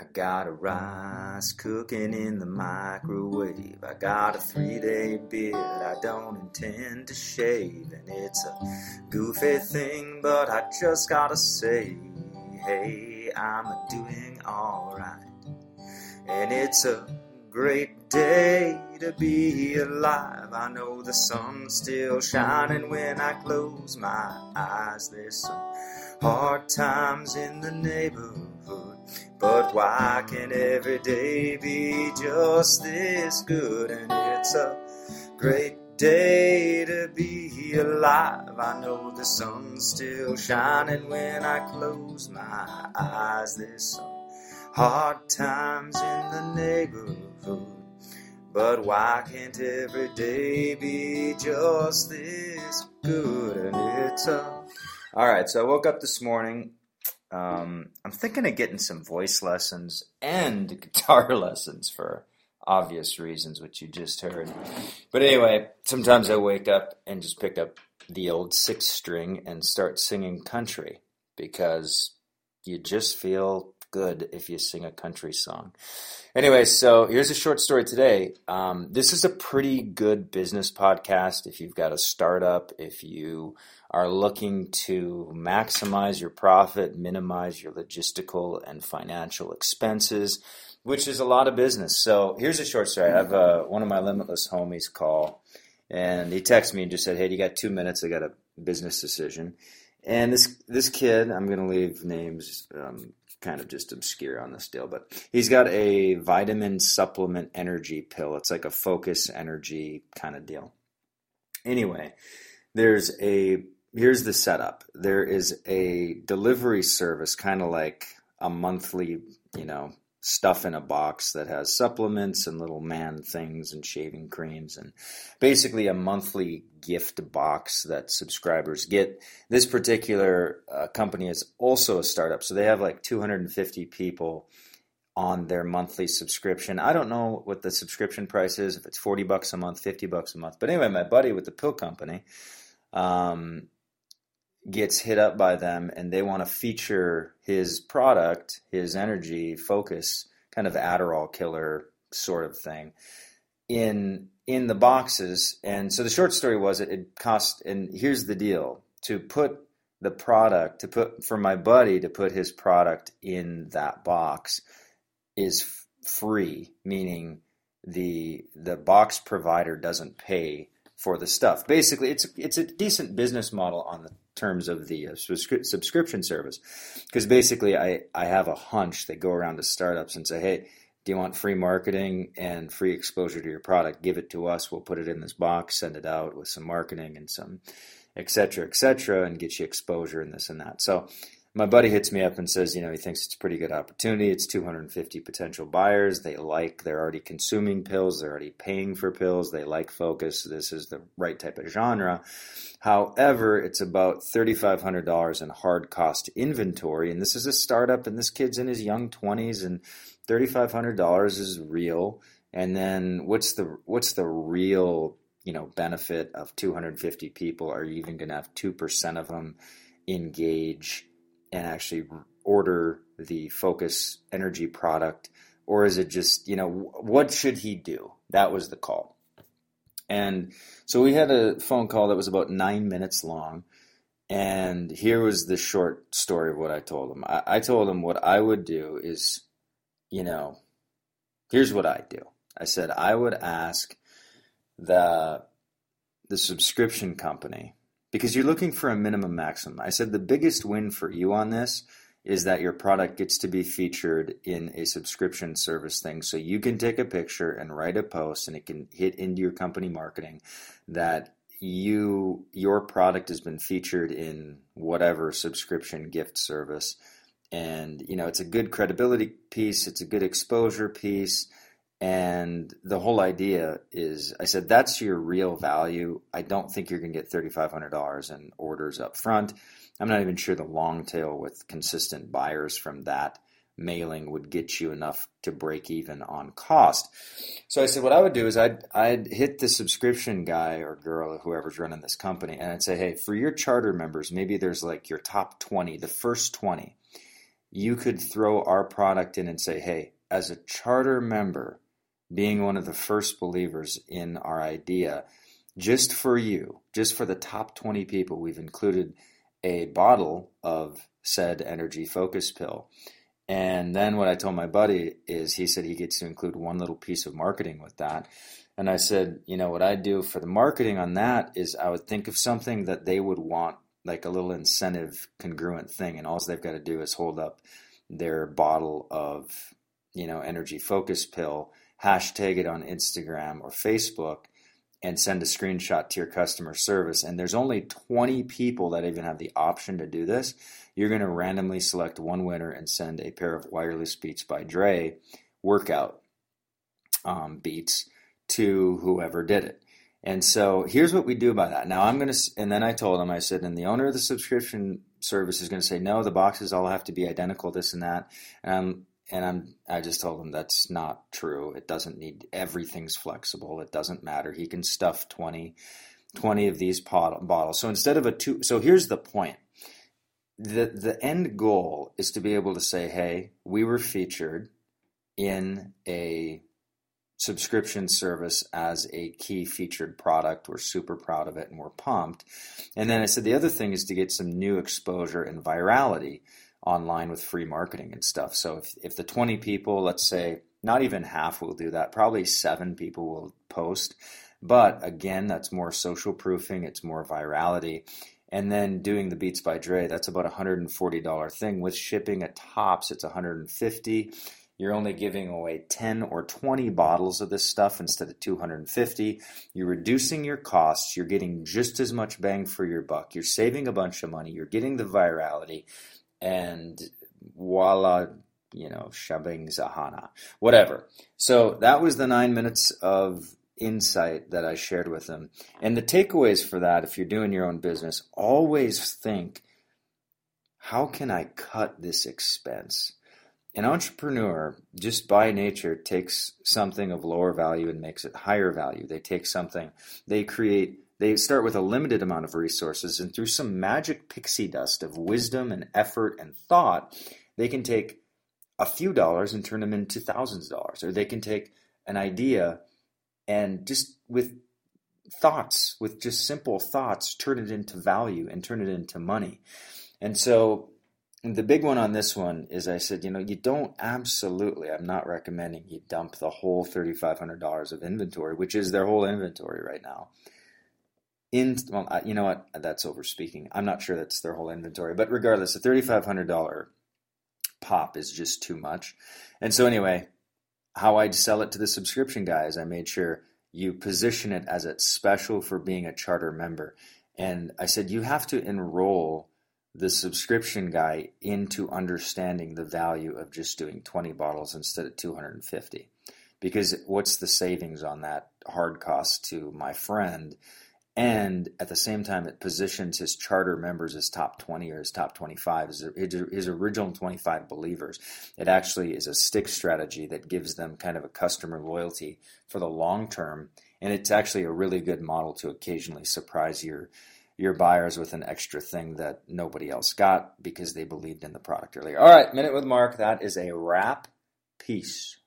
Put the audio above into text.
I got a rice cooking in the microwave. I got a 3-day beard I don't intend to shave. And it's a goofy thing, but I just gotta say, hey, I'm doing alright. And it's a great day to be alive. I know the sun's still shining when I close my eyes. There's some hard times in the neighborhood, but why can't every day be just this good? And it's a great day to be alive. I know the sun's still shining when I close my eyes. There's some hard times in the neighborhood, but why can't every day be just this good? And it's a... Alright, so I woke up this morning. I'm thinking of getting some voice lessons and guitar lessons for obvious reasons, which you just heard. But anyway, sometimes I wake up and just pick up the old 6-string and start singing country because you just feel good if you sing a country song. Anyway, so here's a short story today. This is a pretty good business podcast. If you've got a startup, if you are looking to maximize your profit, minimize your logistical and financial expenses, which is a lot of business. So here's a short story. I have one of my Limitless homies call, and he texted me and just said, hey, you got 2 minutes? I got a business decision. And this kid, I'm going to leave names kind of just obscure on this deal, but he's got a vitamin supplement energy pill. It's like a focus energy kind of deal. Anyway, here's the setup. There is a delivery service, kind of like a monthly, stuff in a box that has supplements and little man things and shaving creams and basically a monthly gift box that subscribers get. This particular company is also a startup, so they have like 250 people on their monthly subscription. I don't know what the subscription price is, if it's $40 a month, $50 a month. But anyway, my buddy with the pill company gets hit up by them, and they want to feature his product, his energy focus, kind of Adderall killer sort of thing in the boxes. And so the short story was it cost, and here's the deal, for my buddy to put his product in that box is free, meaning the box provider doesn't pay for the stuff. Basically, it's a decent business model on the terms of the subscription service, because basically I have a hunch they go around to startups and say, hey, do you want free marketing and free exposure to your product? Give it to us. We'll put it in this box, send it out with some marketing and some et cetera, and get you exposure and this and that. So my buddy hits me up and says, he thinks it's a pretty good opportunity. It's 250 potential buyers. They're already consuming pills. They're already paying for pills. They like focus. This is the right type of genre. However, it's about $3,500 in hard cost inventory. And this is a startup, and this kid's in his young 20s, and $3,500 is real. And then what's the real, benefit of 250 people? Are you even going to have 2% of them engage and actually order the Focus Energy product? Or is it just, what should he do? That was the call. And so we had a phone call that was about 9 minutes long. And here was the short story of what I told him. I told him what I would do is, here's what I do. I said, I would ask the subscription company, because you're looking for a minimum maximum. I said the biggest win for you on this is that your product gets to be featured in a subscription service thing. So you can take a picture and write a post, and it can hit into your company marketing that your product has been featured in whatever subscription gift service. And, it's a good credibility piece. It's a good exposure piece. And the whole idea is, I said, that's your real value. I don't think you're going to get $3,500 in orders up front. I'm not even sure the long tail with consistent buyers from that mailing would get you enough to break even on cost. So I said, what I would do is I'd hit the subscription guy or girl, or whoever's running this company, and I'd say, hey, for your charter members, maybe there's like your top 20, the first 20. you could throw our product in and say, hey, as a charter member, being one of the first believers in our idea, just for you, just for the top 20 people, we've included a bottle of said energy focus pill. And then what I told my buddy is he said he gets to include one little piece of marketing with that. And I said, you know, what I do for the marketing on that is I would think of something that they would want, like a little incentive congruent thing. And all they've got to do is hold up their bottle of, you know, energy focus pill, hashtag it on Instagram or Facebook, and send a screenshot to your customer service. And there's only 20 people that even have the option to do this. You're going to randomly select one winner and send a pair of Wireless Beats by Dre workout beats to whoever did it. And so here's what we do about that. Now I'm going to, and then I told him, I said, and the owner of the subscription service is going to say, no, the boxes all have to be identical, this and that. I just told him that's not true. It doesn't need, everything's flexible. It doesn't matter. He can stuff 20 of these bottles. So instead of so here's the point. The end goal is to be able to say, hey, we were featured in a subscription service as a key featured product. We're super proud of it and we're pumped. And then I said, the other thing is to get some new exposure and virality online with free marketing and stuff. So if the 20 people, let's say, not even half will do that, probably 7 people will post. But again, that's more social proofing. It's more virality. And then doing the Beats by Dre, that's about $140 thing. With shipping at tops, it's $150. You're only giving away 10 or 20 bottles of this stuff instead of 250. You're reducing your costs. You're getting just as much bang for your buck. You're saving a bunch of money. You're getting the virality. And voila, you know, shabang zahana, whatever. So that was the 9 minutes of insight that I shared with them. And the takeaways for that, if you're doing your own business, always think, how can I cut this expense? An entrepreneur, just by nature, takes something of lower value and makes it higher value. They take something, they start with a limited amount of resources, and through some magic pixie dust of wisdom and effort and thought, they can take a few dollars and turn them into thousands of dollars. Or they can take an idea and just with just simple thoughts, turn it into value and turn it into money. And so the big one on this one is I said, you know, you don't absolutely, I'm not recommending you dump the whole $3,500 of inventory, which is their whole inventory right now. You know what? That's overspeaking. I'm not sure that's their whole inventory, but regardless, a $3,500 pop is just too much. And so anyway, how I'd sell it to the subscription guys, I made sure you position it as it's special for being a charter member. And I said, you have to enroll the subscription guy into understanding the value of just doing 20 bottles instead of 250, because what's the savings on that hard cost to my friend? And at the same time, it positions his charter members as top 20 or his top 25, his original 25 believers. It actually is a stick strategy that gives them kind of a customer loyalty for the long term. And it's actually a really good model to occasionally surprise your buyers with an extra thing that nobody else got because they believed in the product earlier. All right, Minute with Mark. That is a wrap. Peace.